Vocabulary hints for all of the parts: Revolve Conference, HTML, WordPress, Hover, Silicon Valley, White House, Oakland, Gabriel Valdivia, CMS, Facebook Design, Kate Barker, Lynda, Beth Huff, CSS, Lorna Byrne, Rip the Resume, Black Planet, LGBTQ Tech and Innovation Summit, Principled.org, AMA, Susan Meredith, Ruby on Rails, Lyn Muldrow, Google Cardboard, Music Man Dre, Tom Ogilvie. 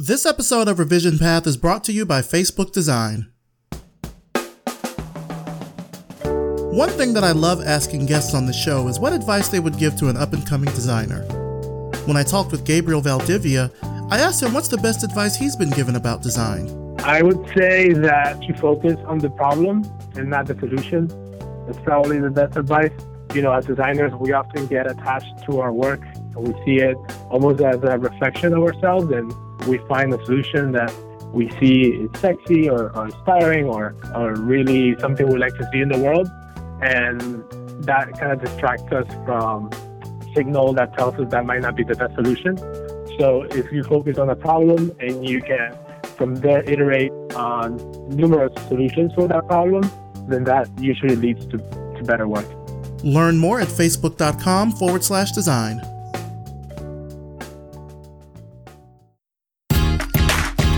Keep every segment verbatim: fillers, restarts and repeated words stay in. This episode of Revision Path is brought to you by Facebook Design. One thing that I love asking guests on the show is what advice they would give to an up-and-coming designer. When I talked with Gabriel Valdivia, I asked him what's the best advice he's been given about design. I would say that you focus on the problem and not the solution. That's probably the best advice. You know, as designers, we often get attached to our work, and we see it almost as a reflection of ourselves, and we find a solution that we see is sexy or, or inspiring or, or really something we like to see in the world. And that kind of distracts us from signal that tells us that might not be the best solution. So if you focus on a problem and you can from there iterate on numerous solutions for that problem, then that usually leads to, to better work. Learn more at facebook.com forward slash design.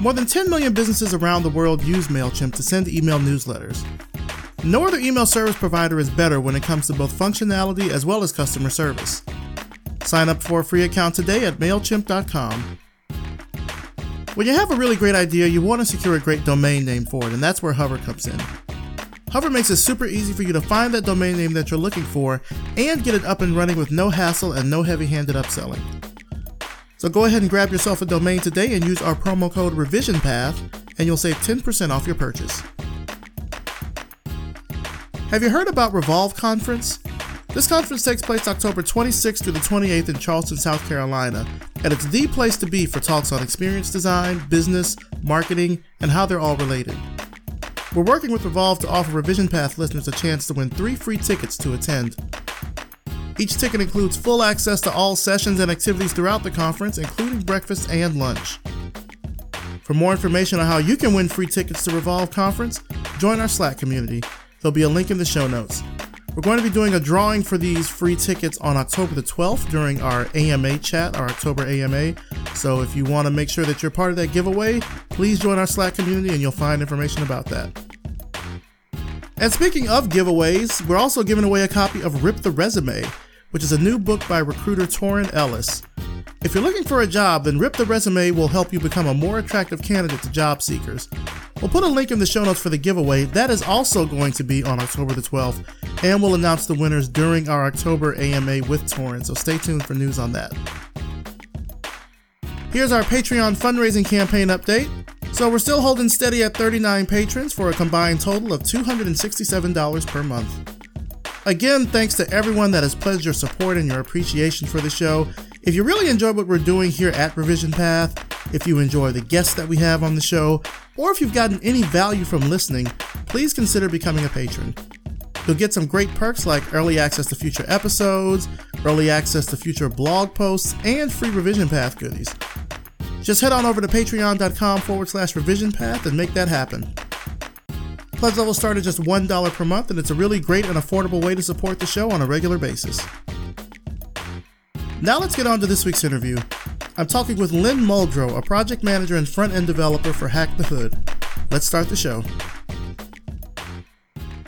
More than ten million businesses around the world use MailChimp to send email newsletters. No other email service provider is better when it comes to both functionality as well as customer service. Sign up for a free account today at MailChimp dot com. When you have a really great idea, you want to secure a great domain name for it, and that's where Hover comes in. Hover makes it super easy for you to find that domain name that you're looking for and get it up and running with no hassle and no heavy-handed upselling. So go ahead and grab yourself a domain today and use our promo code REVISIONPATH and you'll save ten percent off your purchase. Have you heard about Revolve Conference? This conference takes place October twenty-sixth through the twenty-eighth in Charleston, South Carolina, and it's the place to be for talks on experience design, business, marketing, and how they're all related. We're working with Revolve to offer Revision Path listeners a chance to win three free tickets to attend. Each ticket includes full access to all sessions and activities throughout the conference, including breakfast and lunch. For more information on how you can win free tickets to Revolve Conference, join our Slack community. There'll be a link in the show notes. We're going to be doing a drawing for these free tickets on October the twelfth during our A M A chat, our October A M A. So if you want to make sure that you're part of that giveaway, please join our Slack community and you'll find information about that. And speaking of giveaways, we're also giving away a copy of Rip the Resume, which is a new book by recruiter Torin Ellis. If you're looking for a job, then Rip the Resume will help you become a more attractive candidate to job seekers. We'll put a link in the show notes for the giveaway. That is also going to be on October the twelfth, and we'll announce the winners during our October A M A with Torin, so stay tuned for news on that. Here's our Patreon fundraising campaign update. So we're still holding steady at thirty-nine patrons for a combined total of two hundred sixty-seven dollars per month. Again, thanks to everyone that has pledged your support and your appreciation for the show. If you really enjoy what we're doing here at Revision Path, if you enjoy the guests that we have on the show, or if you've gotten any value from listening, please consider becoming a patron. You'll get some great perks like early access to future episodes, early access to future blog posts, and free Revision Path goodies. Just head on over to patreon.com forward slash Revision Path and make that happen. Pledge levels start at just one dollar per month, and it's a really great and affordable way to support the show on a regular basis. Now let's get on to this week's interview. I'm talking with Lyn Muldrow, a project manager and front-end developer for Hack the Hood. Let's start the show.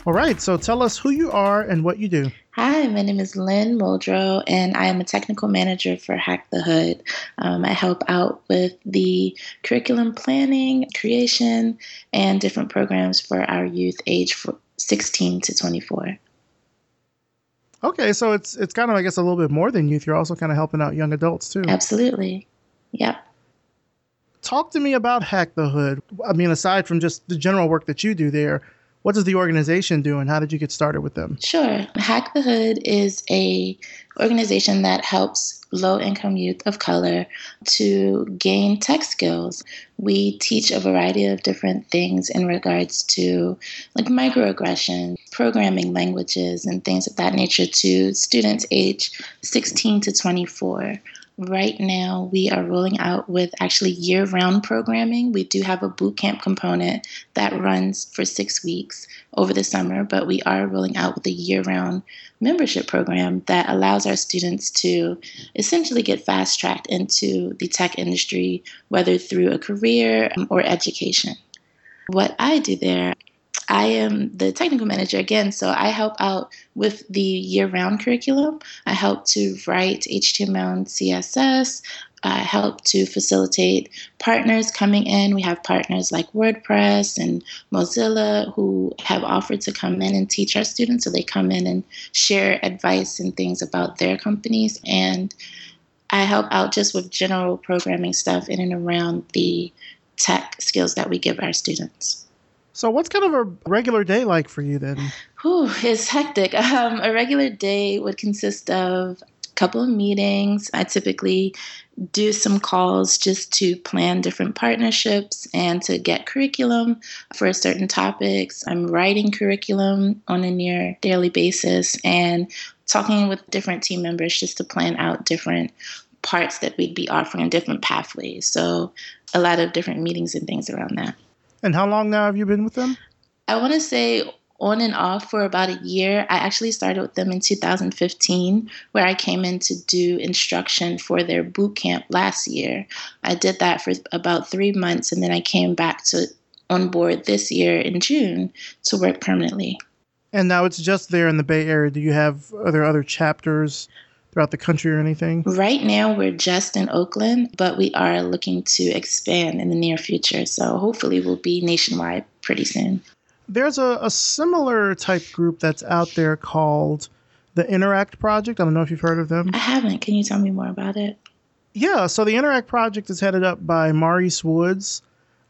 All right, so tell us who you are and what you do. Hi, my name is Lyn Muldrow, and I am a technical manager for Hack the Hood. Um, I help out with the curriculum planning, creation, and different programs for our youth age sixteen to twenty-four. Okay, so it's it's kind of, I guess, a little bit more than youth. You're also kind of helping out young adults, too. Absolutely. Yep. Talk to me about Hack the Hood. I mean, aside from just the general work that you do there, what does the organization do and how did you get started with them? Sure. Hack the Hood is a organization that helps low-income youth of color to gain tech skills. We teach a variety of different things in regards to like microaggression, programming languages, and things of that nature to students age sixteen to twenty-four. right now we are rolling out with actually year-round programming. We do have a boot camp component that runs for six weeks over the summer, but we are rolling out with a year-round membership program that allows our students to essentially get fast-tracked into the tech industry, whether through a career or education. What I do there, I am the technical manager again, so I help out with the year-round curriculum. I help to write H T M L and C S S. I help to facilitate partners coming in. We have partners like WordPress and Mozilla who have offered to come in and teach our students. So they come in and share advice and things about their companies. And I help out just with general programming stuff in and around the tech skills that we give our students. So what's kind of a regular day like for you then? Whew, it's hectic. Um, a regular day would consist of a couple of meetings. I typically do some calls just to plan different partnerships and to get curriculum for certain topics. I'm writing curriculum on a near daily basis and talking with different team members just to plan out different parts that we'd be offering, different pathways. So a lot of different meetings and things around that. And how long now have you been with them? I want to say on and off for about a year. I actually started with them in two thousand fifteen, where I came in to do instruction for their boot camp last year. I did that for about three months, and then I came back to on board this year in June to work permanently. And now it's just there in the Bay Area. Do you have other other chapters throughout the country or anything? Right now, we're just in Oakland, but we are looking to expand in the near future. So hopefully we'll be nationwide pretty soon. There's a, a similar type group that's out there called the Interact Project. I don't know if you've heard of them. I haven't. Can you tell me more about it? Yeah. So the Interact Project is headed up by Maurice Woods.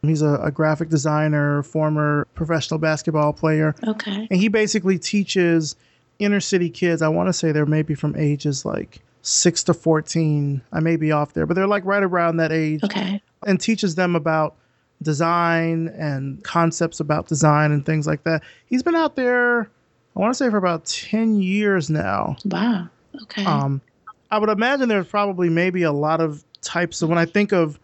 He's a, a graphic designer, former professional basketball player. Okay. And he basically teaches inner city kids. I want to say they're maybe from ages like six to fourteen. I may be off there, but they're like right around that age. Okay. And teaches them about design and concepts about design and things like that. He's been out there, I want to say, for about ten years now. Wow. Okay. Um, I would imagine there's probably maybe a lot of types of, when I think of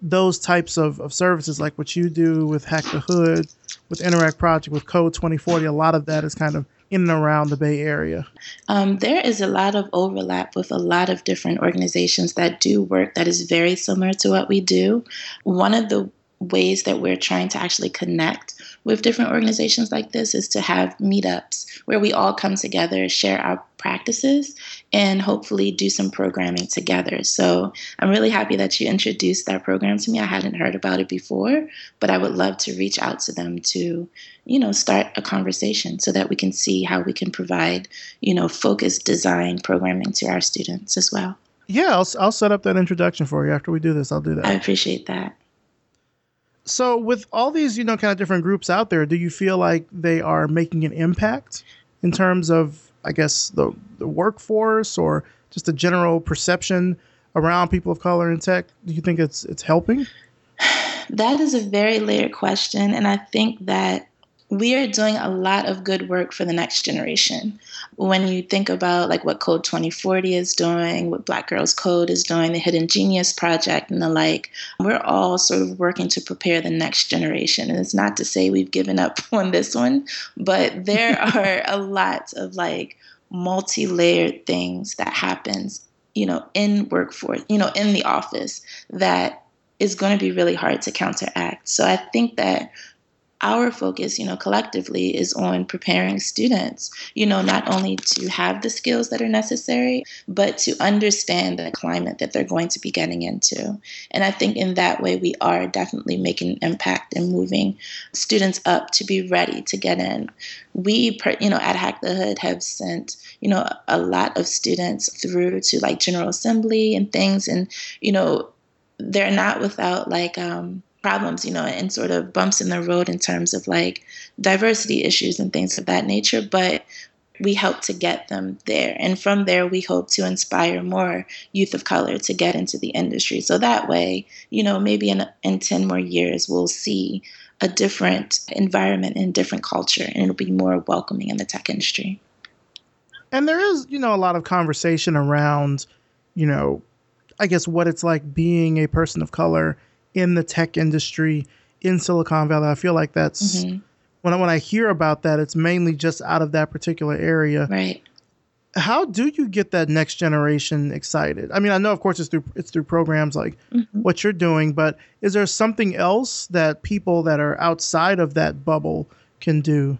those types of, of services, like what you do with Hack the Hood, with Interact Project, with Code twenty forty, a lot of that is kind of in and around the Bay Area. Um, there is a lot of overlap with a lot of different organizations that do work that is very similar to what we do. One of the ways that we're trying to actually connect with different organizations like this is to have meetups where we all come together, share our practices, and hopefully do some programming together. So I'm really happy that you introduced that program to me. I hadn't heard about it before, but I would love to reach out to them to, you know, start a conversation so that we can see how we can provide, you know, focused design programming to our students as well. Yeah, I'll, I'll set up that introduction for you after we do this. I'll do that. I appreciate that. So with all these, you know, kind of different groups out there, do you feel like they are making an impact in terms of, I guess, the, the workforce or just the general perception around people of color in tech? Do you think it's it's helping? That is a very layered question. And I think that we are doing a lot of good work for the next generation. When you think about like what Code twenty forty is doing, what Black Girls Code is doing, the Hidden Genius Project and the like, we're all sort of working to prepare the next generation. And it's not to say we've given up on this one, but there are a lot of like multi-layered things that happens, you know, in workforce, you know, in the office that is going to be really hard to counteract. So I think that our focus, you know, collectively is on preparing students, you know, not only to have the skills that are necessary, but to understand the climate that they're going to be getting into. And I think in that way, we are definitely making an impact and moving students up to be ready to get in. We, you know, at Hack the Hood have sent, you know, a lot of students through to like General Assembly and things. And, you know, they're not without like, um, problems, you know, and sort of bumps in the road in terms of like diversity issues and things of that nature, but we help to get them there. And from there, we hope to inspire more youth of color to get into the industry. So that way, you know, maybe in, in ten more years, we'll see a different environment and different culture, and it'll be more welcoming in the tech industry. And there is, you know, a lot of conversation around, you know, I guess, what it's like being a person of color in the tech industry in Silicon Valley. I feel like that's mm-hmm. when I, when I hear about that, it's mainly just out of that particular area. Right. How do you get that next generation excited? I mean, I know, of course, it's through it's through programs like mm-hmm. what you're doing, but is there something else that people that are outside of that bubble can do?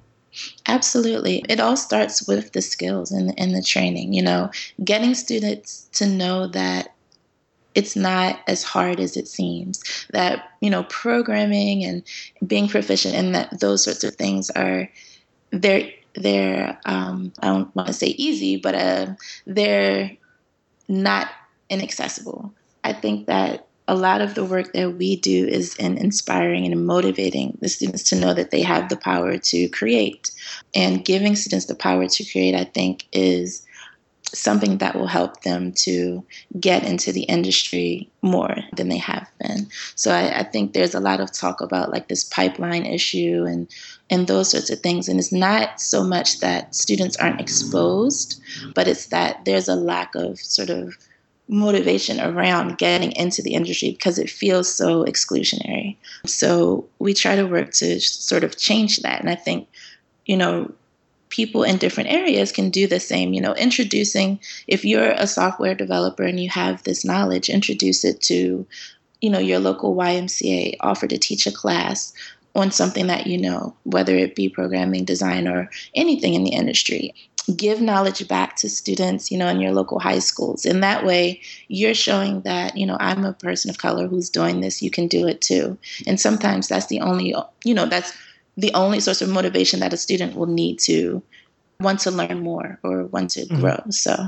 Absolutely. It all starts with the skills and, and the training, you know, getting students to know that it's not as hard as it seems, that, you know, programming and being proficient and that those sorts of things are they're they're um, I don't want to say easy, but uh, they're not inaccessible. I think that a lot of the work that we do is in inspiring and motivating the students to know that they have the power to create. And giving students the power to create, I think, is something that will help them to get into the industry more than they have been. So I, I think there's a lot of talk about like this pipeline issue and, and those sorts of things. And it's not so much that students aren't exposed, but it's that there's a lack of sort of motivation around getting into the industry because it feels so exclusionary. So we try to work to sort of change that. And I think, you know, people in different areas can do the same, you know, introducing, if you're a software developer and you have this knowledge, introduce it to, you know, your local Y M C A, offer to teach a class on something that you know, whether it be programming, design, or anything in the industry. Give knowledge back to students, you know, in your local high schools. And that way you're showing that, you know, I'm a person of color who's doing this, you can do it too. And sometimes that's the only, you know, that's the only source of motivation that a student will need to want to learn more or want to mm-hmm. grow. So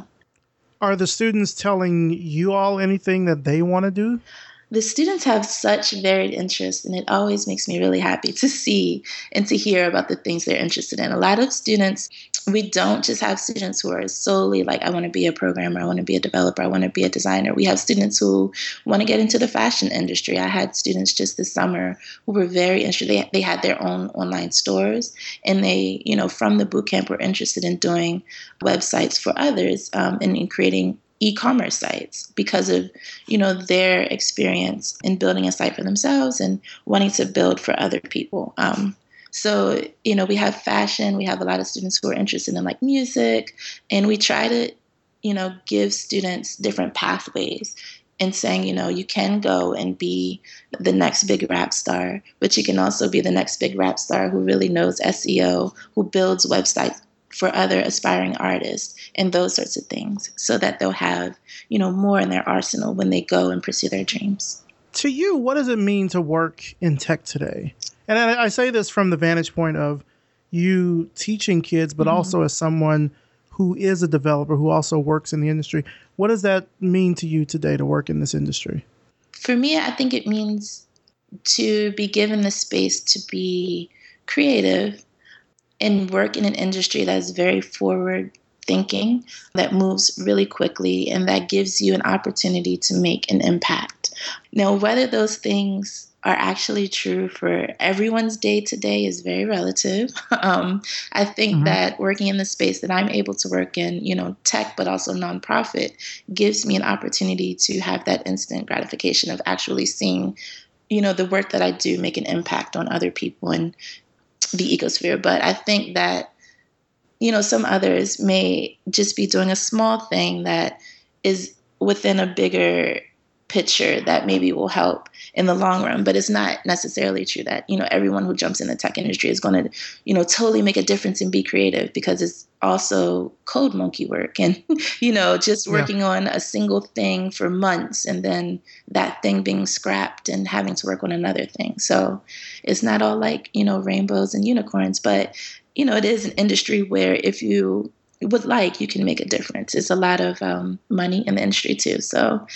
are the students telling you all anything that they want to do? The students have such varied interests, and it always makes me really happy to see and to hear about the things they're interested in. A lot of students, we don't just have students who are solely like, I want to be a programmer, I want to be a developer, I want to be a designer. We have students who want to get into the fashion industry. I had students just this summer who were very interested. They, they had their own online stores, and they, you know, from the bootcamp were interested in doing websites for others um, and in creating e-commerce sites because of, you know, their experience in building a site for themselves and wanting to build for other people. Um, so, you know, we have fashion, we have a lot of students who are interested in like music, and we try to, you know, give students different pathways and saying, you know, you can go and be the next big rap star, but you can also be the next big rap star who really knows S E O, who builds websites for other aspiring artists and those sorts of things, so that they'll have, you know, more in their arsenal when they go and pursue their dreams. To you, what does it mean to work in tech today? And I, I say this from the vantage point of you teaching kids, but mm-hmm. also as someone who is a developer, who also works in the industry. What does that mean to you today to work in this industry? For me, I think it means to be given the space to be creative and work in an industry that is very forward thinking, that moves really quickly, and that gives you an opportunity to make an impact. Now, whether those things are actually true for everyone's day to day is very relative. Um, I think mm-hmm. that working in the space that I'm able to work in, you know, tech, but also nonprofit, gives me an opportunity to have that instant gratification of actually seeing, you know, the work that I do make an impact on other people and the ecosphere. But I think that, you know, some others may just be doing a small thing that is within a bigger picture that maybe will help in the long run. But it's not necessarily true that, you know, everyone who jumps in the tech industry is going to, you know, totally make a difference and be creative, because it's also code monkey work and, you know, just working yeah. on a single thing for months and then that thing being scrapped and having to work on another thing. So it's not all like, you know, rainbows and unicorns, but, you know, it is an industry where if you would like, you can make a difference. It's a lot of um, money in the industry too. So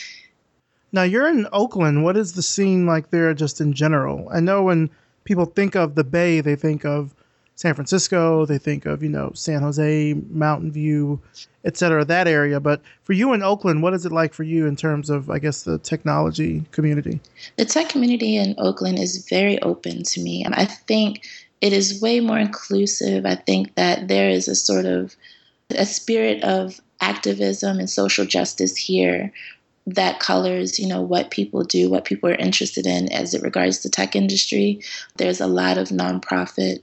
now, you're in Oakland. What is the scene like there just in general? I know when people think of the Bay, they think of San Francisco, they think of, you know, San Jose, Mountain View, et cetera, that area. But for you in Oakland, what is it like for you in terms of, I guess, the technology community? The tech community in Oakland is very open to me. And I think it is way more inclusive. I think that there is a sort of a spirit of activism and social justice here that colors, you know, what people do, what people are interested in as it regards the tech industry. There's a lot of nonprofit,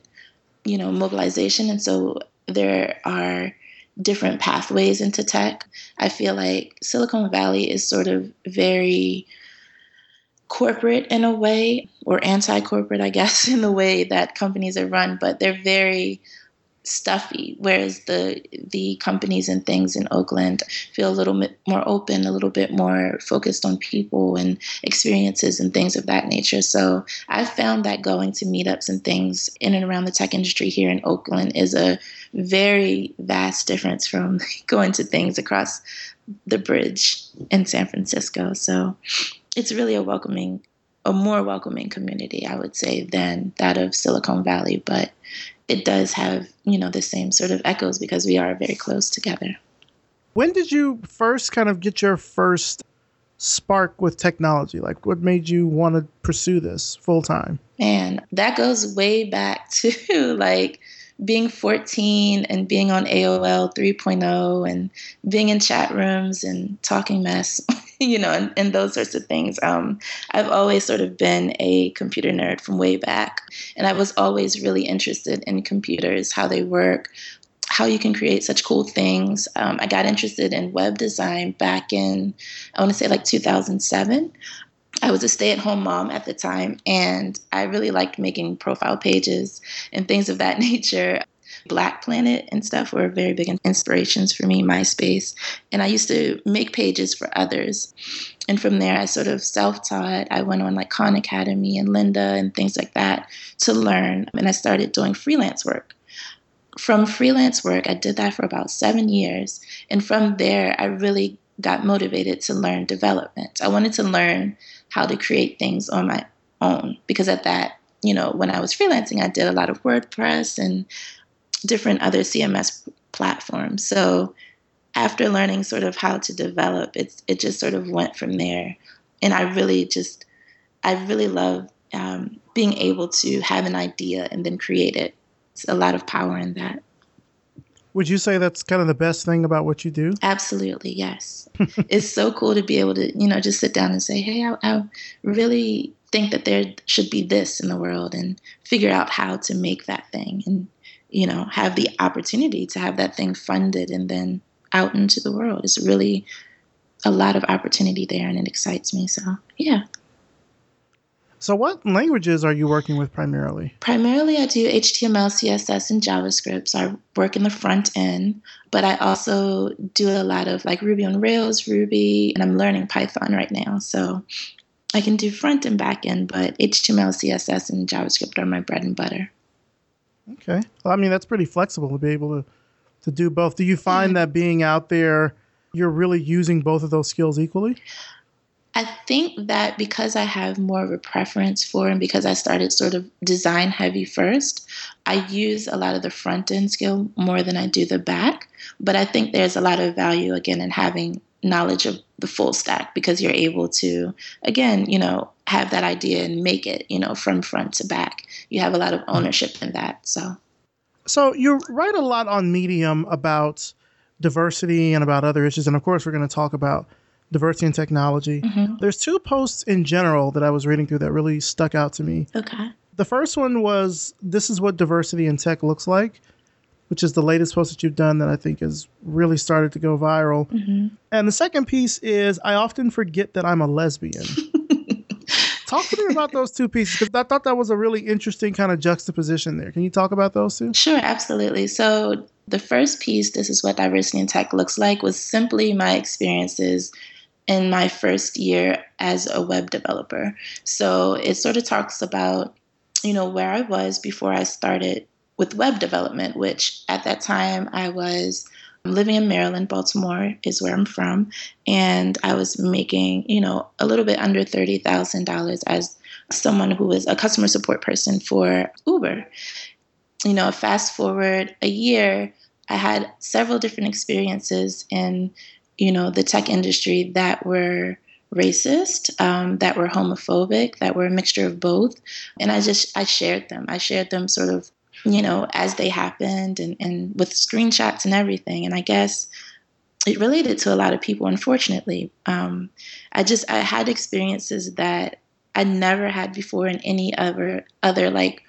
you know, mobilization. And so there are different pathways into tech. I feel like Silicon Valley is sort of very corporate in a way, or anti-corporate, I guess, in the way that companies are run, but they're very stuffy, whereas the the companies and things in Oakland feel a little bit more open, a little bit more focused on people and experiences and things of that nature. So I've found that going to meetups and things in and around the tech industry here in Oakland is a very vast difference from going to things across the bridge in San Francisco. So it's really a welcoming, a more welcoming community, I would say, than that of Silicon Valley. But it does have, you know, the same sort of echoes because we are very close together. When did you first kind of get your first spark with technology? Like, what made you want to pursue this full time? Man, that goes way back to like being fourteen and being on A O L three point oh and being in chat rooms and talking mess, you know, and, and those sorts of things. Um, I've always sort of been a computer nerd from way back. And I was always really interested in computers, how they work, how you can create such cool things. Um, I got interested in web design back in, I want to say like two thousand seven. I was a stay-at-home mom at the time, and I really liked making profile pages and things of that nature. Black Planet and stuff were very big inspirations for me, MySpace. And I used to make pages for others. And from there, I sort of self-taught. I went on like Khan Academy and Lynda and things like that to learn. And I started doing freelance work. From freelance work, I did that for about seven years. And from there, I really got motivated to learn development. I wanted to learn how to create things on my own. Because at that, you know, when I was freelancing, I did a lot of WordPress and different other C M S platforms. So after learning sort of how to develop, it's, it just sort of went from there. And I really just, I really love um, being able to have an idea and then create it. It's a lot of power in that. Would you say that's kind of the best thing about what you do? Absolutely, yes. It's so cool to be able to, you know, just sit down and say, hey, I, I really think that there should be this in the world and figure out how to make that thing and, you know, have the opportunity to have that thing funded and then out into the world. It's really a lot of opportunity there, and it excites me. So, yeah. So what languages are you working with primarily? Primarily, I do H T M L, C S S, and JavaScript. So I work in the front end, but I also do a lot of like Ruby on Rails, Ruby, and I'm learning Python right now. So I can do front and back end, but H T M L, C S S, and JavaScript are my bread and butter. Okay. Well, I mean, that's pretty flexible to be able to, to do both. Do you find mm-hmm. that being out there, you're really using both of those skills equally? I think that because I have more of a preference for, and because I started sort of design heavy first, I use a lot of the front end skill more than I do the back. But I think there's a lot of value, again, in having knowledge of the full stack, because you're able to, again, you know, have that idea and make it, you know, from front to back. You have a lot of ownership in that. So, so you write a lot on Medium about diversity and about other issues. And of course, we're going to talk about diversity and technology. Mm-hmm. There's two posts in general that I was reading through that really stuck out to me. Okay. The first one was, this is what diversity in tech looks like, which is the latest post that you've done that I think has really started to go viral. Mm-hmm. And the second piece is, I often forget that I'm a lesbian. Talk to me about those two pieces, because I thought that was a really interesting kind of juxtaposition there. Can you talk about those two? Sure, absolutely. So the first piece, this is what diversity in tech looks like, was simply my experiences in my first year as a web developer. So it sort of talks about, you know, where I was before I started with web development, which at that time I was living in Maryland. Baltimore is where I'm from. And I was making, you know, a little bit under thirty thousand dollars as someone who was a customer support person for Uber. You know, fast forward a year, I had several different experiences in, you know, the tech industry that were racist, um, that were homophobic, that were a mixture of both. And I just, I shared them. I shared them sort of, you know, as they happened and, and with screenshots and everything. And I guess it related to a lot of people, unfortunately. Um, I just, I had experiences that I never had before in any other, other like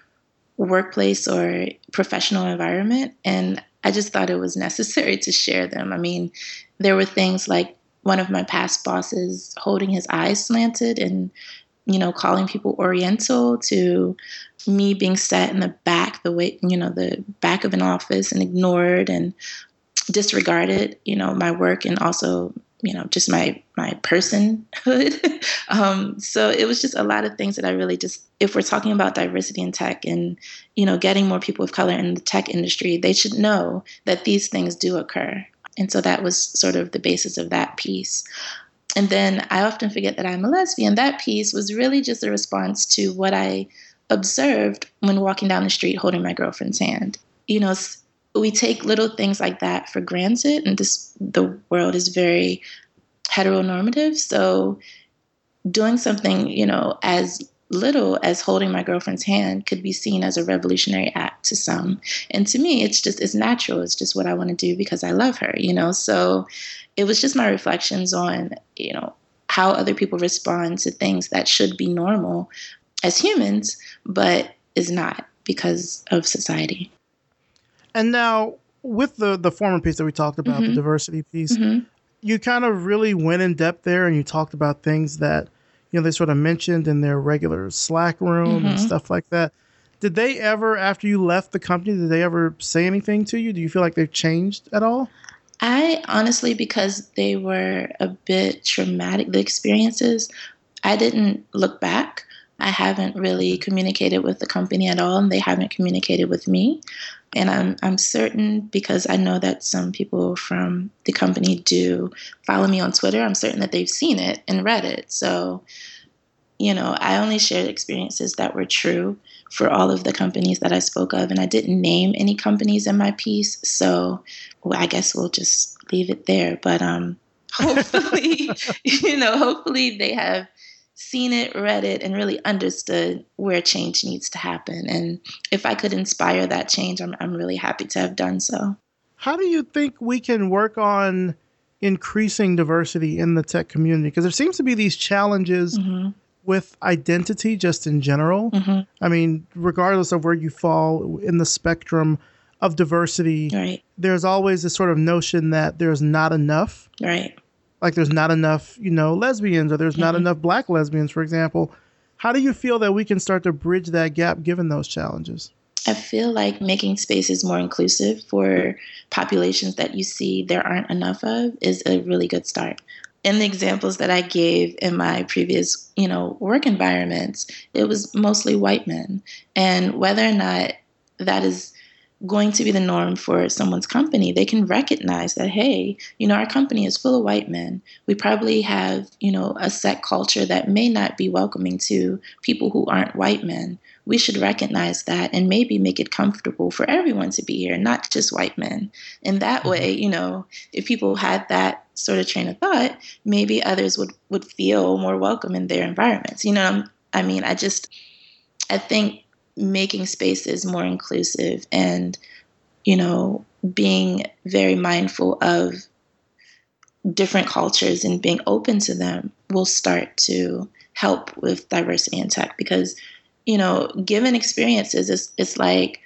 workplace or professional environment. And I just thought it was necessary to share them. I mean, there were things like one of my past bosses holding his eyes slanted and, you know, calling people Oriental, to me being sat in the back, the way, you know, the back of an office and ignored and disregarded, you know, my work and also, you know, just my, my personhood. um, so it was just a lot of things that I really just, if we're talking about diversity in tech and, you know, getting more people of color in the tech industry, they should know that these things do occur. And so that was sort of the basis of that piece. And then I often forget that I'm a lesbian. That piece was really just a response to what I observed when walking down the street holding my girlfriend's hand. You know, we take little things like that for granted, and this, the world is very heteronormative. So doing something, you know, as little as holding my girlfriend's hand could be seen as a revolutionary act to some. And to me, it's just, it's natural. It's just what I want to do because I love her, you know? So it was just my reflections on, you know, how other people respond to things that should be normal as humans, but is not because of society. And now with the, the former piece that we talked about, mm-hmm. the diversity piece, mm-hmm. you kind of really went in depth there and you talked about things that, you know, they sort of mentioned in their regular Slack room mm-hmm. and stuff like that. Did they ever, after you left the company, did they ever say anything to you? Do you feel like they've changed at all? I honestly, because they were a bit traumatic, the experiences, I didn't look back. I haven't really communicated with the company at all, and they haven't communicated with me. And I'm I'm certain, because I know that some people from the company do follow me on Twitter, I'm certain that they've seen it and read it. So, you know, I only shared experiences that were true for all of the companies that I spoke of, and I didn't name any companies in my piece. So well, I guess we'll just leave it there. But um, hopefully, you know, hopefully they have seen it, read it, and really understood where change needs to happen. And if I could inspire that change, I'm I'm really happy to have done so. How do you think we can work on increasing diversity in the tech community? Because there seems to be these challenges mm-hmm. with identity just in general. Mm-hmm. I mean, regardless of where you fall in the spectrum of diversity, right. there's always this sort of notion that there's not enough. Right. Like there's not enough, you know, lesbians, or there's not mm-hmm. enough black lesbians, for example. How do you feel that we can start to bridge that gap given those challenges? I feel like making spaces more inclusive for populations that you see there aren't enough of is a really good start. In the examples that I gave in my previous, you know, work environments, it was mostly white men. And whether or not that is going to be the norm for someone's company, they can recognize that, hey, you know, our company is full of white men. We probably have, you know, a set culture that may not be welcoming to people who aren't white men. We should recognize that and maybe make it comfortable for everyone to be here, not just white men. And that way, you know, if people had that sort of train of thought, maybe others would, would feel more welcome in their environments. You know, I mean, I just, I think making spaces more inclusive and, you know, being very mindful of different cultures and being open to them will start to help with diversity in tech. Because, you know, given experiences, it's, it's like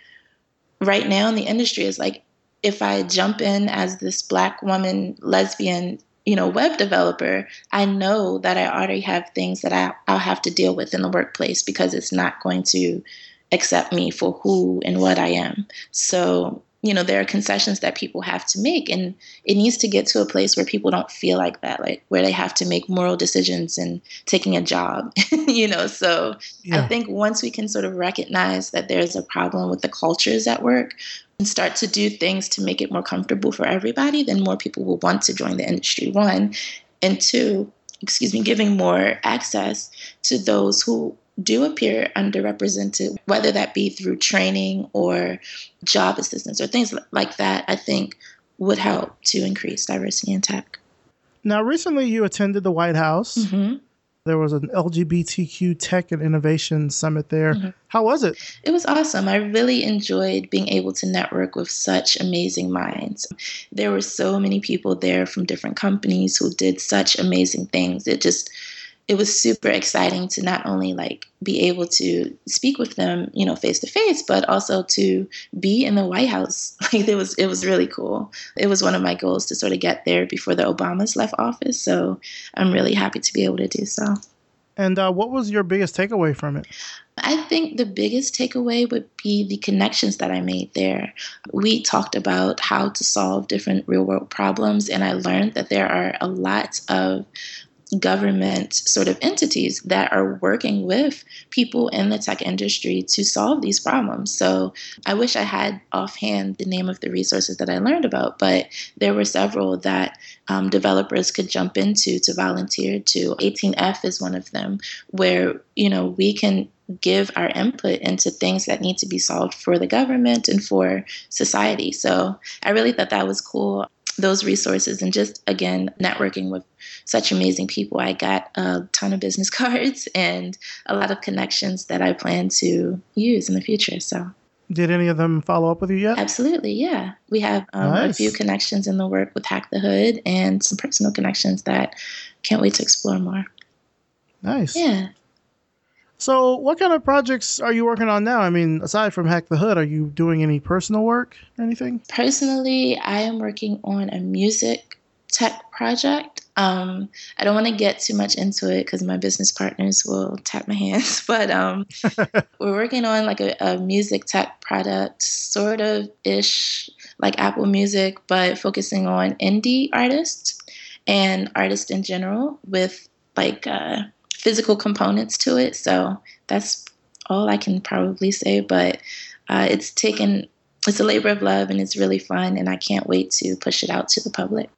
right now in the industry, it's like if I jump in as this black woman, lesbian, you know, web developer, I know that I already have things that I, I'll have to deal with in the workplace because it's not going to accept me for who and what I am. So, you know, there are concessions that people have to make, and it needs to get to a place where people don't feel like that, like where they have to make moral decisions and taking a job, you know? So yeah. I think once we can sort of recognize that there's a problem with the cultures at work and start to do things to make it more comfortable for everybody, then more people will want to join the industry, one. And two, excuse me, giving more access to those who do appear underrepresented, whether that be through training or job assistance or things like that, I think would help to increase diversity in tech. Now, recently you attended the White House. Mm-hmm. There was an L G B T Q Tech and Innovation Summit there. Mm-hmm. How was it? It was awesome. I really enjoyed being able to network with such amazing minds. There were so many people there from different companies who did such amazing things. It just, it was super exciting to not only like be able to speak with them, you know, face to face, but also to be in the White House. Like it was, it was really cool. It was one of my goals to sort of get there before the Obamas left office. So I'm really happy to be able to do so. And uh, what was your biggest takeaway from it? I think the biggest takeaway would be the connections that I made there. We talked about how to solve different real world problems. And I learned that there are a lot of government sort of entities that are working with people in the tech industry to solve these problems. So I wish I had offhand the name of the resources that I learned about, but there were several that um, developers could jump into to volunteer to. eighteen F is one of them where, you know, we can give our input into things that need to be solved for the government and for society. So I really thought that was cool. Those resources and just, again, networking with such amazing people. I got a ton of business cards and a lot of connections that I plan to use in the future. So, did any of them follow up with you yet? Absolutely, yeah. We have um, nice. a few connections in the work with Hack the Hood and some personal connections that can't wait to explore more. Nice. Yeah. So what kind of projects are you working on now? I mean, aside from Hack the Hood, are you doing any personal work or anything? Personally, I am working on a music tech project. Um, I don't want to get too much into it because my business partners will tap my hands. But um, we're working on like a, a music tech product, sort of ish like Apple Music, but focusing on indie artists and artists in general with like... Uh, physical components to it. So that's all I can probably say, but uh, it's taken, it's a labor of love and it's really fun and I can't wait to push it out to the public.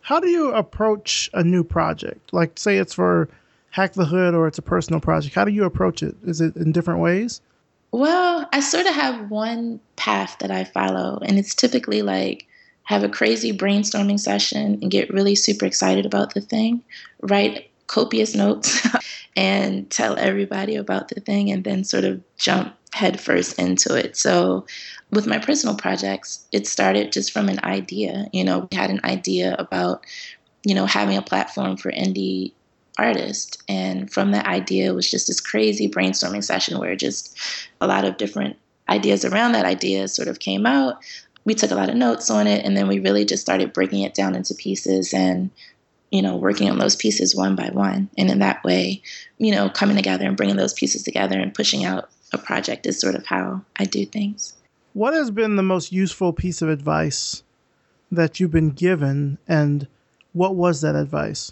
How do you approach a new project? Like say it's for Hack the Hood or it's a personal project. How do you approach it? Is it in different ways? Well, I sort of have one path that I follow and it's typically like have a crazy brainstorming session and get really super excited about the thing, right? Copious notes and tell everybody about the thing and then sort of jump headfirst into it. So with my personal projects, it started just from an idea. You know, we had an idea about, you know, having a platform for indie artists. And from that idea, it was just this crazy brainstorming session where just a lot of different ideas around that idea sort of came out. We took a lot of notes on it and then we really just started breaking it down into pieces and you know, working on those pieces one by one. And in that way, you know, coming together and bringing those pieces together and pushing out a project is sort of how I do things. What has been the most useful piece of advice that you've been given? And what was that advice?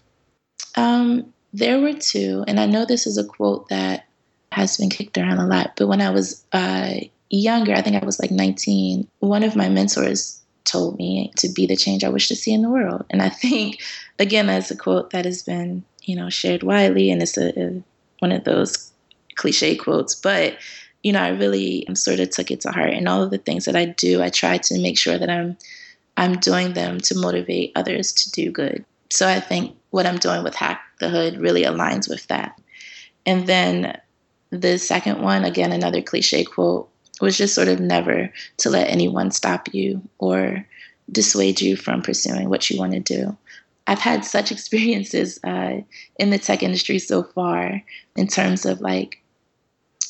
Um, there were two. And I know this is a quote that has been kicked around a lot. But when I was uh, younger, I think I was like nineteen, one of my mentors told me to be the change I wish to see in the world. And I think, again, that's a quote that has been, you know, shared widely. And it's a, a, one of those cliche quotes. But, you know, I really sort of took it to heart. And all of the things that I do, I try to make sure that I'm, I'm doing them to motivate others to do good. So I think what I'm doing with Hack the Hood really aligns with that. And then the second one, again, another cliche quote, was just sort of never to let anyone stop you or dissuade you from pursuing what you want to do. I've had such experiences uh, in the tech industry so far in terms of like,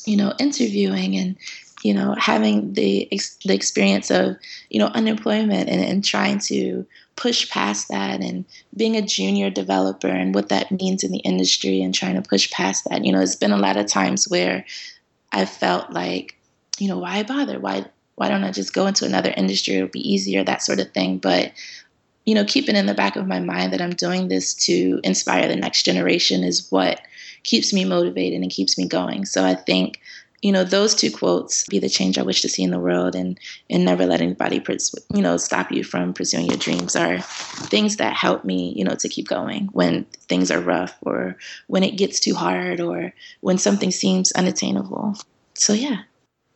you know, interviewing and, you know, having the ex- the experience of, you know, unemployment and, and trying to push past that and being a junior developer and what that means in the industry and trying to push past that. You know, it's been a lot of times where I felt like, you know, why bother? Why why don't I just go into another industry? It'll be easier, that sort of thing. But, you know, keeping in the back of my mind that I'm doing this to inspire the next generation is what keeps me motivated and keeps me going. So I think, you know, those two quotes, be the change I wish to see in the world and, and never let anybody, pers- you know, stop you from pursuing your dreams are things that help me, you know, to keep going when things are rough or when it gets too hard or when something seems unattainable. So, yeah.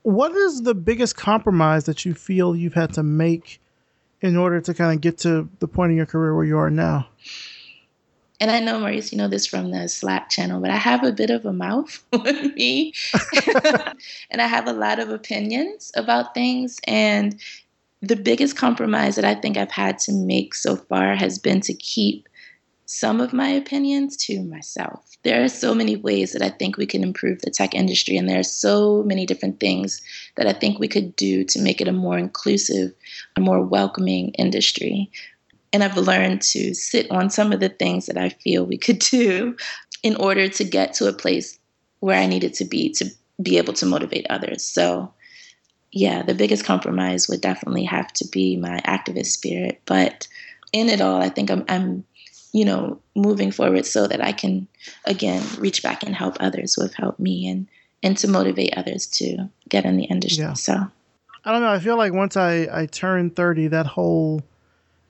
What is the biggest compromise that you feel you've had to make in order to kind of get to the point in your career where you are now? and I know, Maurice, you know this from the Slack channel, but I have a bit of a mouth with me. And I have a lot of opinions about things. And the biggest compromise that I think I've had to make so far has been to keep some of my opinions to myself. There are so many ways that I think we can improve the tech industry, and there are so many different things that I think we could do to make it a more inclusive, a more welcoming industry. And I've learned to sit on some of the things that I feel we could do in order to get to a place where I needed to be to be able to motivate others. So yeah, the biggest compromise would definitely have to be my activist spirit. But in it all, I think I'm, I'm you know, moving forward so that I can, again, reach back and help others who have helped me and, and to motivate others to get in the industry. Yeah. So I don't know. I feel like once I, I turned thirty, that whole,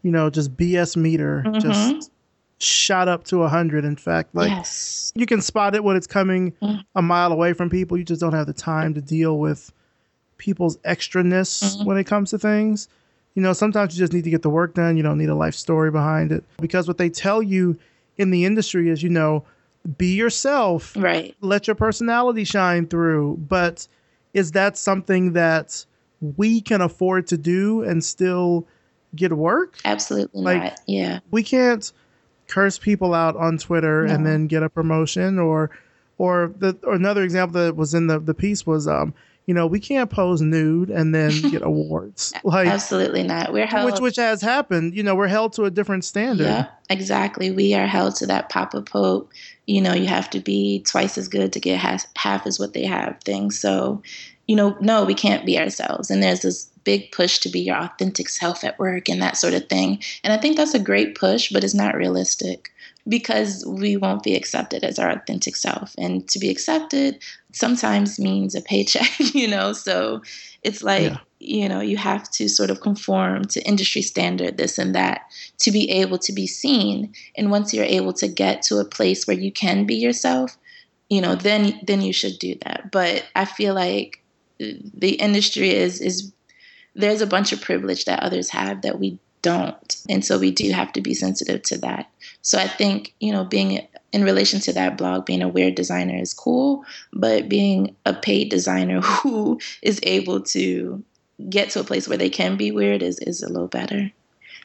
you know, just B S meter mm-hmm. just shot up to one hundred. In fact, like yes. you can spot it when it's coming mm-hmm. a mile away from people. You just don't have the time to deal with people's extraness mm-hmm. when it comes to things. You know, sometimes you just need to get the work done. You don't need a life story behind it. Because what they tell you in the industry is, you know, be yourself. Right. Let your personality shine through. But is that something that we can afford to do and still get work? Absolutely like, not. Yeah. We can't curse people out on Twitter no. and then get a promotion. Or or the or another example that was in the, the piece was um you know, we can't pose nude and then get awards. Like absolutely not. We're held, which which has happened. You know, we're held to a different standard. Yeah, exactly. We are held to that Papa Pope. You know, you have to be twice as good to get half, half as what they have thing. So, you know, no, we can't be ourselves. And there's this big push to be your authentic self at work and that sort of thing. And I think that's a great push, but it's not realistic. Because we won't be accepted as our authentic self. And to be accepted sometimes means a paycheck, you know? So it's like, yeah. you know, you have to sort of conform to industry standard, this and that, to be able to be seen. And once you're able to get to a place where you can be yourself, you know, then then you should do that. But I feel like the industry is, is there's a bunch of privilege that others have that we don't. And so we do have to be sensitive to that. So I think, you know, being in relation to that blog, being a weird designer is cool, but being a paid designer who is able to get to a place where they can be weird is, is a little better.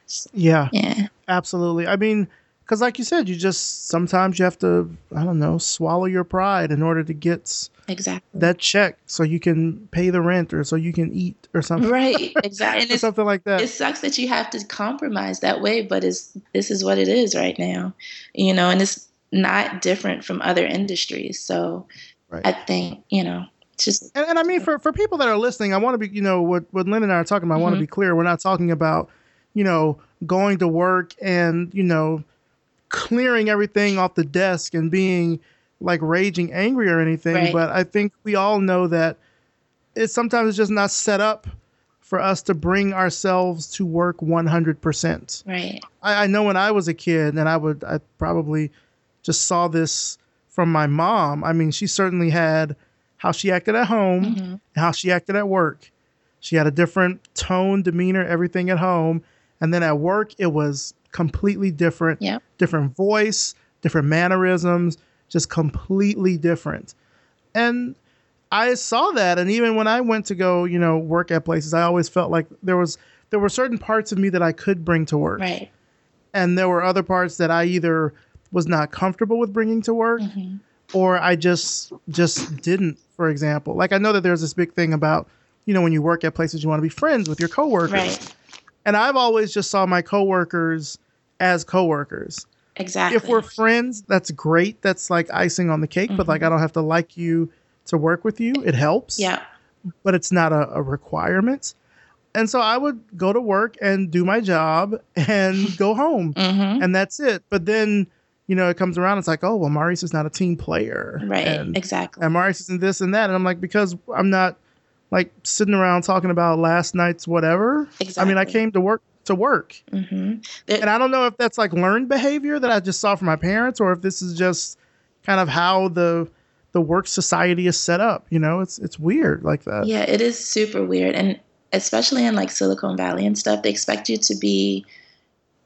So, yeah, yeah, absolutely. I mean, because like you said, you just sometimes you have to, I don't know, swallow your pride in order to get exactly that check so you can pay the rent or so you can eat or something. Right, exactly. Or something like that. It sucks that you have to compromise that way, but it's this is what it is right now, you know, and it's not different from other industries. So right. I think, you know, just. And, and I mean, for, for people that are listening, I want to be, you know, what, what Lynn and I are talking about, mm-hmm. I want to be clear. We're not talking about, you know, going to work and, you know, clearing everything off the desk and being like raging angry or anything. Right. But I think we all know that it's sometimes just not set up for us to bring ourselves to work one hundred percent. Right. I, I know when I was a kid, and I would, I probably just saw this from my mom. I mean, she certainly had how she acted at home mm-hmm. and how she acted at work. She had a different tone, demeanor, everything at home. And then at work, it was completely different, yep. different voice, different mannerisms, just completely different. And I saw that. And even when I went to go, you know, work at places, I always felt like there was, there were certain parts of me that I could bring to work. Right. And there were other parts that I either was not comfortable with bringing to work mm-hmm. or I just, just didn't, for example. Like I know that there's this big thing about, you know, when you work at places, you want to be friends with your coworkers. Right. And I've always just saw my coworkers as coworkers. Exactly. If we're friends, that's great. That's like icing on the cake. Mm-hmm. But like, I don't have to like you to work with you. It helps. Yeah. But it's not a, a requirement. And so I would go to work and do my job and go home. Mm-hmm. And that's it. But then, you know, it comes around. It's like, oh, well, Maurice is not a team player. Right. And, exactly. And Maurice isn't this and that. And I'm like, because I'm not. Like sitting around talking about last night's whatever. Exactly. I mean, I came to work to work. Mm-hmm. It, and I don't know if that's like learned behavior that I just saw from my parents or if this is just kind of how the the work society is set up. You know, it's it's weird like that. Yeah, it is super weird. And especially in like Silicon Valley and stuff, they expect you to be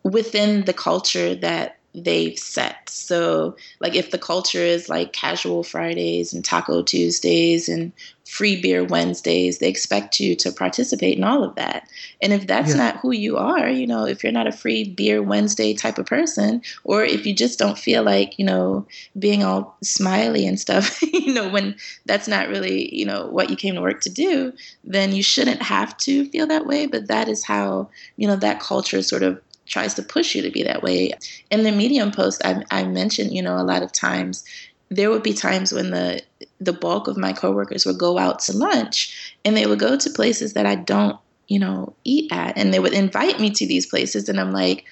within the culture that they've set. So like if the culture is like casual Fridays and taco Tuesdays and free beer Wednesdays, they expect you to participate in all of that. And if that's yeah. not who you are, you know, if you're not a free beer Wednesday type of person, or if you just don't feel like, you know, being all smiley and stuff, you know, when that's not really, you know, what you came to work to do, then you shouldn't have to feel that way. But that is how, you know, that culture sort of tries to push you to be that way. In the Medium post, I, I mentioned, you know, a lot of times there would be times when the the bulk of my coworkers would go out to lunch, and they would go to places that I don't, you know, eat at, and they would invite me to these places, and I'm like,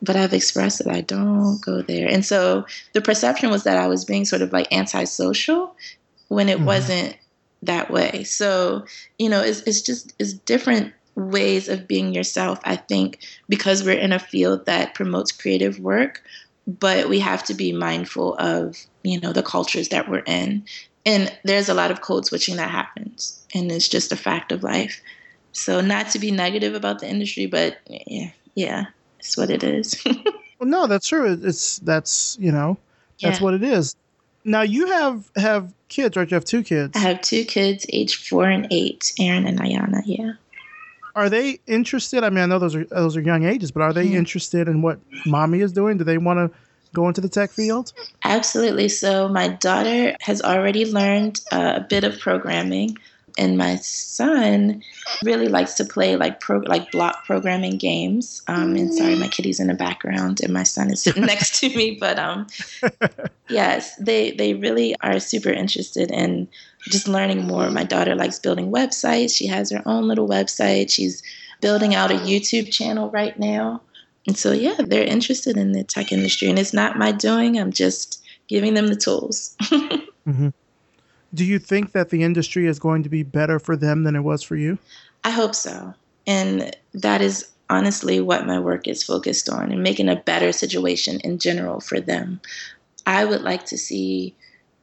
but I've expressed that I don't go there. And so the perception was that I was being sort of like antisocial when it mm-hmm. wasn't that way. So, you know, it's it's just it's different ways of being yourself, I think, because we're in a field that promotes creative work, but we have to be mindful of, you know, the cultures that we're in. And there's a lot of code switching that happens, and it's just a fact of life. So not to be negative about the industry, but yeah, yeah, it's what it is. Well, no, that's true. It's, that's, you know, that's yeah. what it is. Now you have, have kids, right? You have two kids. I have two kids, age four and eight, Aaron and Ayana. Yeah. Are they interested? I mean, I know those are those are young ages, but are they mm-hmm. interested in what mommy is doing? Do they want to go into the tech field? Absolutely. So my daughter has already learned uh, a bit of programming, and my son really likes to play like pro- like block programming games. Um, and sorry, my kitty's in the background, and my son is sitting next to me. But um, yes, they they really are super interested in just learning more. My daughter likes building websites. She has her own little website. She's building out a YouTube channel right now. And so, yeah, they're interested in the tech industry. And it's not my doing. I'm just giving them the tools. mm-hmm. Do you think that the industry is going to be better for them than it was for you? I hope so. And that is honestly what my work is focused on, and making a better situation in general for them. I would like to see,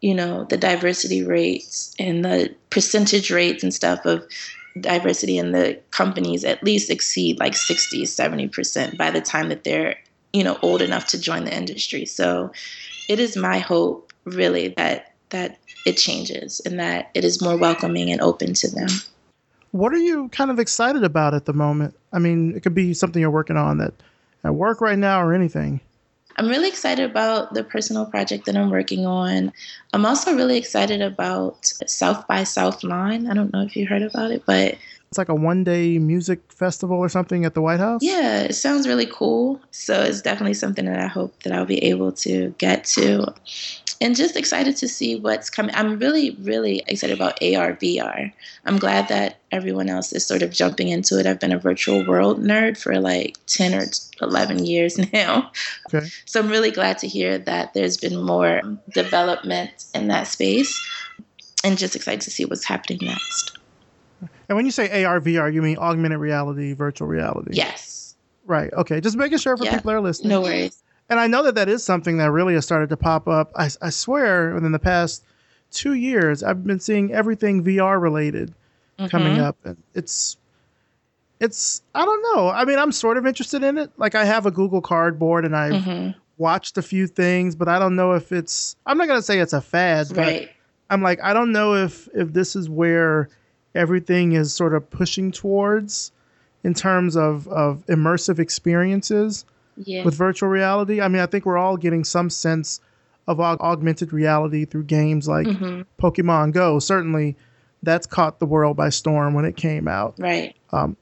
you know, the diversity rates and the percentage rates and stuff of diversity in the companies at least exceed like sixty, seventy percent by the time that they're, you know, old enough to join the industry. So it is my hope really that, that it changes and that it is more welcoming and open to them. What are you kind of excited about at the moment? I mean, it could be something you're working on that at work right now or anything. I'm really excited about the personal project that I'm working on. I'm also really excited about South by South Line. I don't know if you heard about it, but it's like a one-day music festival or something at the White House. Yeah, it sounds really cool. So it's definitely something that I hope that I'll be able to get to. And just excited to see what's coming. I'm really, really excited about A R, V R. I'm glad that everyone else is sort of jumping into it. I've been a virtual world nerd for like ten or eleven years now. Okay. So I'm really glad to hear that there's been more development in that space, and just excited to see what's happening next. And when you say A R, V R, you mean augmented reality, virtual reality? Yes. Right. Okay. Just making sure for yeah. people that are listening. No worries. And I know that that is something that really has started to pop up. I, I swear, within the past two years, I've been seeing everything V R related mm-hmm. coming up. And it's, it's, I don't know. I mean, I'm sort of interested in it. Like I have a Google Cardboard and I've mm-hmm. watched a few things, but I don't know if it's, I'm not going to say it's a fad, right. but I'm like, I don't know if, if this is where everything is sort of pushing towards in terms of, of immersive experiences. Yeah. With virtual reality. I mean, I think we're all getting some sense of aug- augmented reality through games like mm-hmm. Pokemon Go. Certainly, that's caught the world by storm when it came out. Right. Um,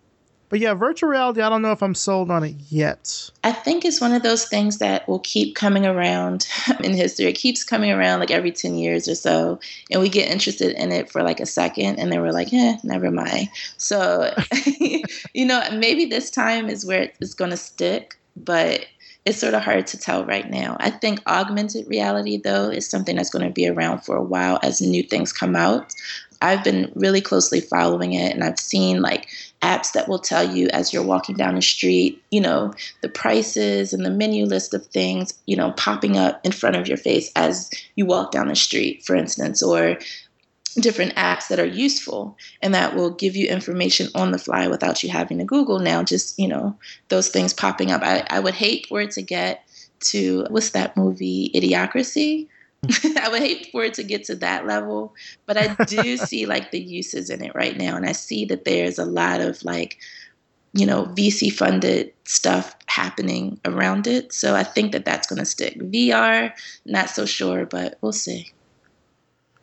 but yeah, virtual reality, I don't know if I'm sold on it yet. I think it's one of those things that will keep coming around in history. It keeps coming around like every ten years or so. And we get interested in it for like a second. And then we're like, eh, never mind. So, you know, maybe this time is where it's going to stick. But it's sort of hard to tell right now. I think augmented reality, though, is something that's going to be around for a while as new things come out. I've been really closely following it, and I've seen like apps that will tell you as you're walking down the street, you know, the prices and the menu list of things, you know, popping up in front of your face as you walk down the street, for instance, or different apps that are useful and that will give you information on the fly without you having to Google now, just, you know, those things popping up. I, I would hate for it to get to, what's that movie, Idiocracy? I would hate for it to get to that level, but I do see like the uses in it right now. And I see that there's a lot of like, you know, V C funded stuff happening around it. So I think that that's going to stick. V R, not so sure, but we'll see.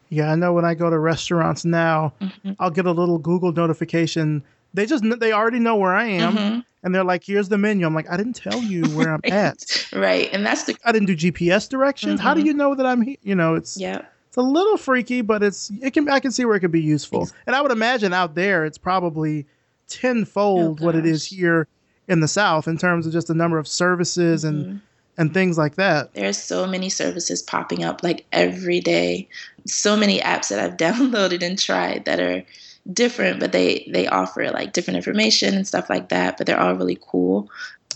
Yeah, I know when I go to restaurants now, mm-hmm. I'll get a little Google notification. They just, they already know where I am. Mm-hmm. And they're like, here's the menu. I'm like, I didn't tell you where right. I'm at. Right. And that's the, I didn't do G P S directions. Mm-hmm. How do you know that I'm here? You know, it's, yeah. It's a little freaky, but it's, it can, I can see where it could be useful. Exactly. And I would imagine out there, it's probably tenfold oh, what it is here in the South in terms of just the number of services mm-hmm. and, and things like that. There's so many services popping up like every day. So many apps that I've downloaded and tried that are different, but they they offer like different information and stuff like that, but they're all really cool.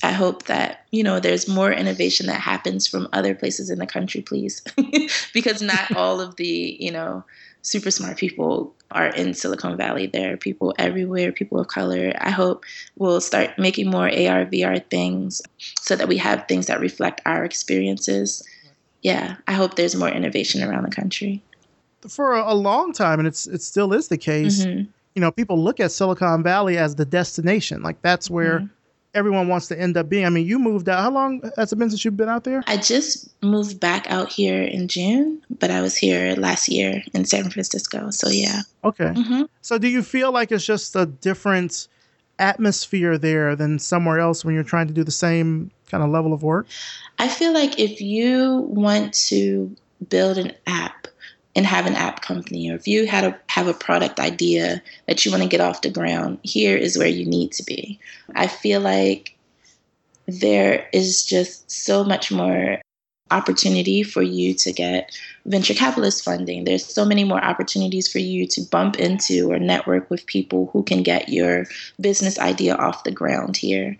I hope that, you know, there's more innovation that happens from other places in the country, please, because not all of the, you know, super smart people are in Silicon Valley. There are people everywhere, people of color. I hope we'll start making more A R, V R things so that we have things that reflect our experiences. Yeah, I hope there's more innovation around the country. For a long time, and it's it still is the case, mm-hmm. you know, people look at Silicon Valley as the destination. Like, that's where mm-hmm. everyone wants to end up being. I mean, you moved out. How long has it been since you've been out there? I just moved back out here in June, but I was here last year in San Francisco. So, yeah. Okay. Mm-hmm. So do you feel like it's just a different atmosphere there than somewhere else when you're trying to do the same kind of level of work? I feel like if you want to build an app, and have an app company, or if you had a, have a product idea that you want to get off the ground, here is where you need to be. I feel like there is just so much more opportunity for you to get venture capitalist funding. There's so many more opportunities for you to bump into or network with people who can get your business idea off the ground here.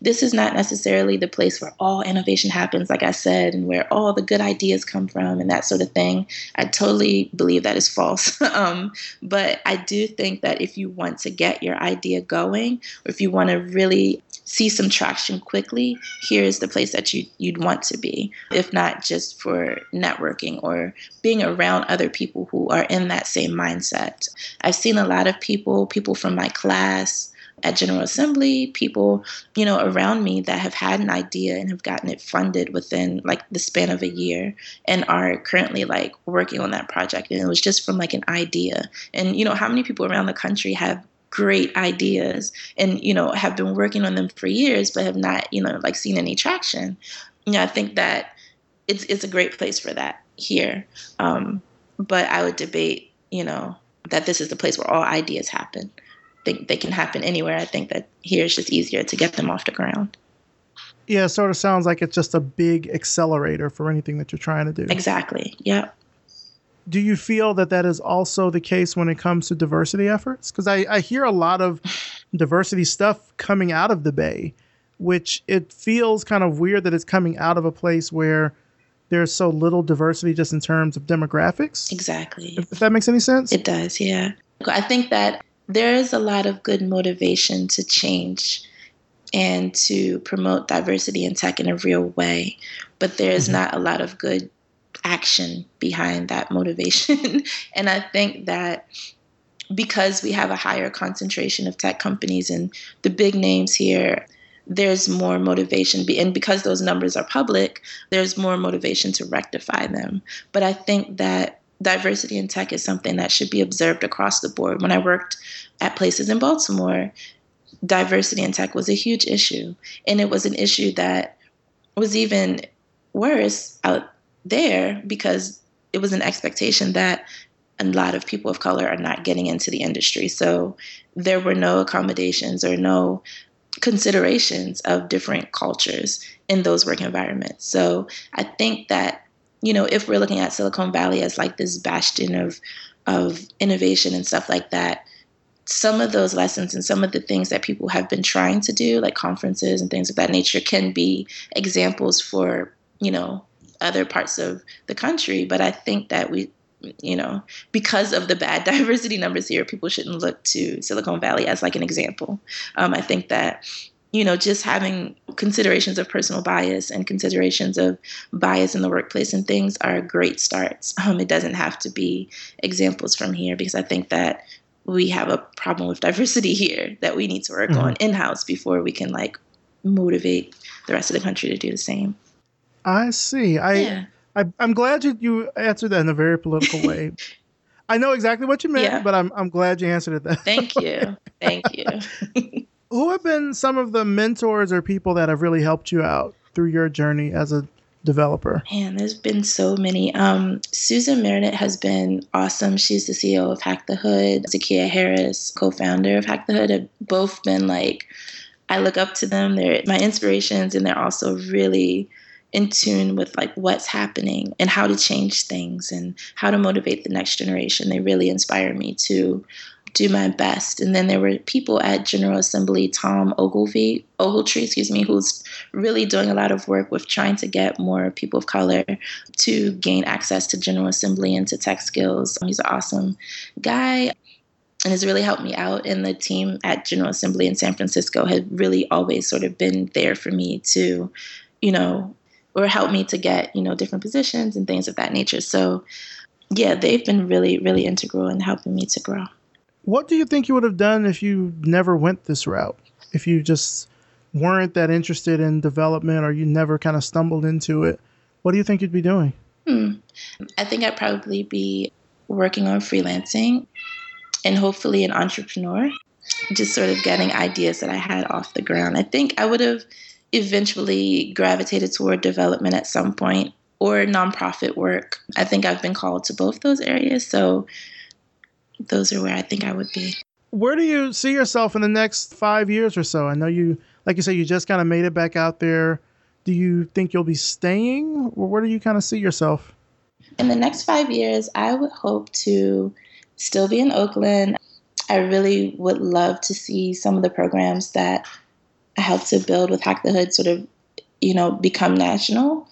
This is not necessarily the place where all innovation happens, like I said, and where all the good ideas come from and that sort of thing. I totally believe that is false. um, but I do think that if you want to get your idea going, or if you want to really see some traction quickly, here is the place that you, you'd want to be, if not just for networking or being around other people who are in that same mindset. I've seen a lot of people, people from my class, at General Assembly, people, you know, around me that have had an idea and have gotten it funded within like the span of a year and are currently like working on that project. And it was just from like an idea. And, you know, how many people around the country have great ideas and, you know, have been working on them for years, but have not, you know, like seen any traction. You know, I think that it's, it's a great place for that here. Um, but I would debate, you know, that this is the place where all ideas happen. They can happen anywhere. I think that here it's just easier to get them off the ground. Yeah, it sort of sounds like it's just a big accelerator for anything that you're trying to do. Exactly. Yeah. Do you feel that that is also the case when it comes to diversity efforts? Because I, I hear a lot of diversity stuff coming out of the Bay, which it feels kind of weird that it's coming out of a place where there's so little diversity just in terms of demographics. Exactly. If, if that makes any sense? It does, yeah. I think that there is a lot of good motivation to change and to promote diversity in tech in a real way, but there is mm-hmm. not a lot of good action behind that motivation. And I think that because we have a higher concentration of tech companies and the big names here, there's more motivation. And because those numbers are public, there's more motivation to rectify them. But I think that diversity in tech is something that should be observed across the board. When I worked at places in Baltimore, diversity in tech was a huge issue. And it was an issue that was even worse out there because it was an expectation that a lot of people of color are not getting into the industry. So there were no accommodations or no considerations of different cultures in those work environments. So I think that, you know, if we're looking at Silicon Valley as like this bastion of of innovation and stuff like that, some of those lessons and some of the things that people have been trying to do, like conferences and things of that nature, can be examples for, you know, other parts of the country. But I think that we, you know, because of the bad diversity numbers here, people shouldn't look to Silicon Valley as like an example. Um, I think that you know, just having considerations of personal bias and considerations of bias in the workplace and things are great starts. Um, it doesn't have to be examples from here, because I think that we have a problem with diversity here that we need to work mm-hmm. on in-house before we can like motivate the rest of the country to do the same. I see. I, yeah. I I'm glad you, you answered that in a very political way. I know exactly what you meant, yeah. but I'm I'm glad you answered it that Thank way. you. Thank you. Who have been some of the mentors or people that have really helped you out through your journey as a developer? Man, there's been so many. Um, Susan Meredith has been awesome. She's the C E O of Hack the Hood. Zakiya Harris, co-founder of Hack the Hood, have both been like, I look up to them. They're my inspirations, and they're also really in tune with like what's happening and how to change things and how to motivate the next generation. They really inspire me to do my best. And then there were people at General Assembly, Tom Ogilvie, Ogletree, excuse me, who's really doing a lot of work with trying to get more people of color to gain access to General Assembly and to tech skills. He's an awesome guy and has really helped me out. And the team at General Assembly in San Francisco has really always sort of been there for me to, you know, or help me to get, you know, different positions and things of that nature. So yeah, they've been really, really integral in helping me to grow. What do you think you would have done if you never went this route? If you just weren't that interested in development or you never kind of stumbled into it, what do you think you'd be doing? Hmm. I think I'd probably be working on freelancing and hopefully an entrepreneur, just sort of getting ideas that I had off the ground. I think I would have eventually gravitated toward development at some point or nonprofit work. I think I've been called to both those areas. So those are where I think I would be. Where do you see yourself in the next five years or so? I know you, like you said, you just kind of made it back out there. Do you think you'll be staying? Or where do you kind of see yourself? In the next five years, I would hope to still be in Oakland. I really would love to see some of the programs that I helped to build with Hack the Hood sort of, you know, become national.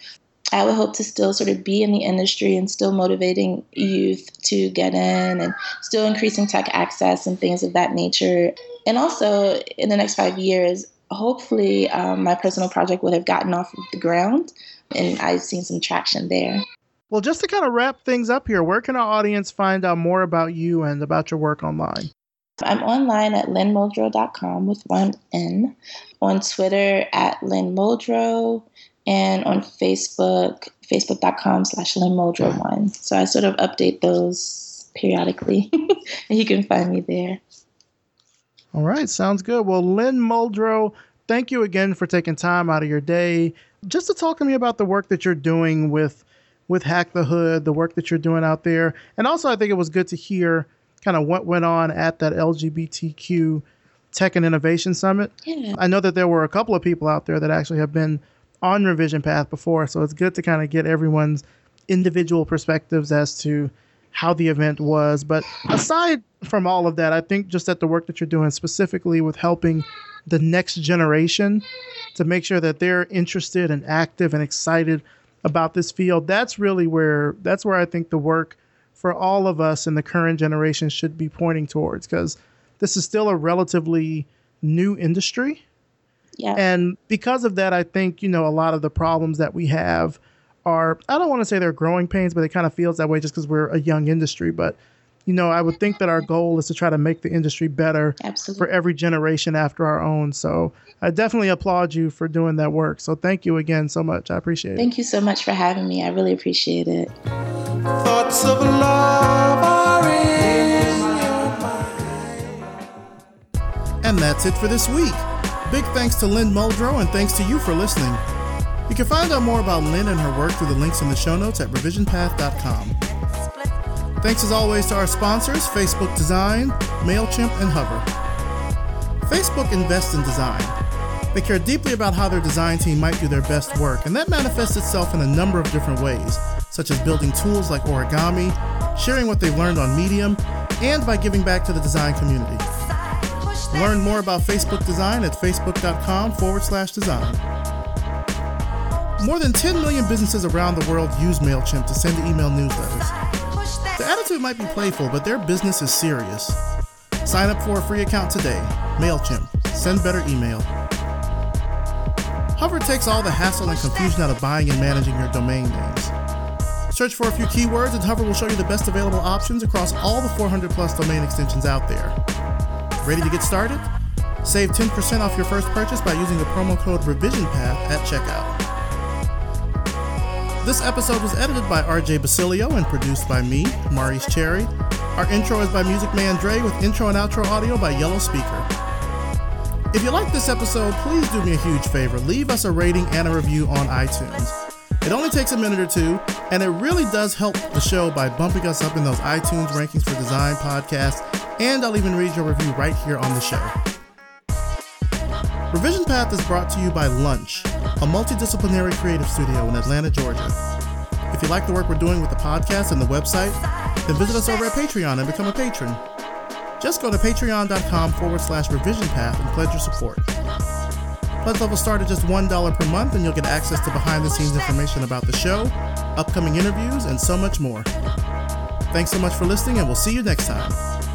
I would hope to still sort of be in the industry and still motivating youth to get in and still increasing tech access and things of that nature. And also in the next five years, hopefully um, my personal project would have gotten off the ground and I've seen some traction there. Well, just to kind of wrap things up here, where can our audience find out more about you and about your work online? I'm online at lyn muldrow dot com with one N, on Twitter at Lyn Muldrow, and on Facebook, facebook dot com slash Lyn Muldrow one. So I sort of update those periodically, and you can find me there. All right, sounds good. Well, Lyn Muldrow, thank you again for taking time out of your day just to talk to me about the work that you're doing with with Hack the Hood, the work that you're doing out there. And also, I think it was good to hear kind of what went on at that L G B T Q Tech and Innovation Summit. Yeah. I know that there were a couple of people out there that actually have been on Revision Path before, so it's good to kind of get everyone's individual perspectives as to how the event was. But aside from all of that, I think just that the work that you're doing specifically with helping the next generation to make sure that they're interested and active and excited about this field, that's really where that's where I think the work for all of us in the current generation should be pointing towards, because this is still a relatively new industry. Yeah. And because of that, I think, you know, a lot of the problems that we have are, I don't want to say they're growing pains, but it kind of feels that way just because we're a young industry. But, you know, I would think that our goal is to try to make the industry better Absolutely. for every generation after our own. So I definitely applaud you for doing that work. So thank you again so much. I appreciate it. Thank you so much for having me. I really appreciate it. Thoughts of love are in your mind. And that's it for this week. Big thanks to Lyn Muldrow, and thanks to you for listening. You can find out more about Lyn and her work through the links in the show notes at revision path dot com. Thanks as always to our sponsors, Facebook Design, MailChimp, and Hover. Facebook invests in design. They care deeply about how their design team might do their best work, and that manifests itself in a number of different ways, such as building tools like origami, sharing what they've learned on Medium, and by giving back to the design community. Learn more about Facebook Design at facebook dot com forward slash design. More than ten million businesses around the world use MailChimp to send email newsletters. The attitude might be playful, but their business is serious. Sign up for a free account today. MailChimp. Send better email. Hover takes all the hassle and confusion out of buying and managing your domain names. Search for a few keywords and Hover will show you the best available options across all the four hundred plus domain extensions out there. Ready to get started? Save ten percent off your first purchase by using the promo code REVISIONPATH at checkout. This episode was edited by R J Basilio and produced by me, Maurice Cherry. Our intro is by Music Man Dre with intro and outro audio by Yellow Speaker. If you like this episode, please do me a huge favor. Leave us a rating and a review on iTunes. It only takes a minute or two, and it really does help the show by bumping us up in those iTunes rankings for design podcasts, and I'll even read your review right here on the show. Revision Path is brought to you by Lunch, a multidisciplinary creative studio in Atlanta, Georgia. If you like the work we're doing with the podcast and the website, then visit us over at Patreon and become a patron. Just go to patreon.com forward slash revision path and pledge your support. Pledge levels start at just one dollar per month and you'll get access to behind the scenes information about the show, upcoming interviews, and so much more. Thanks so much for listening and we'll see you next time.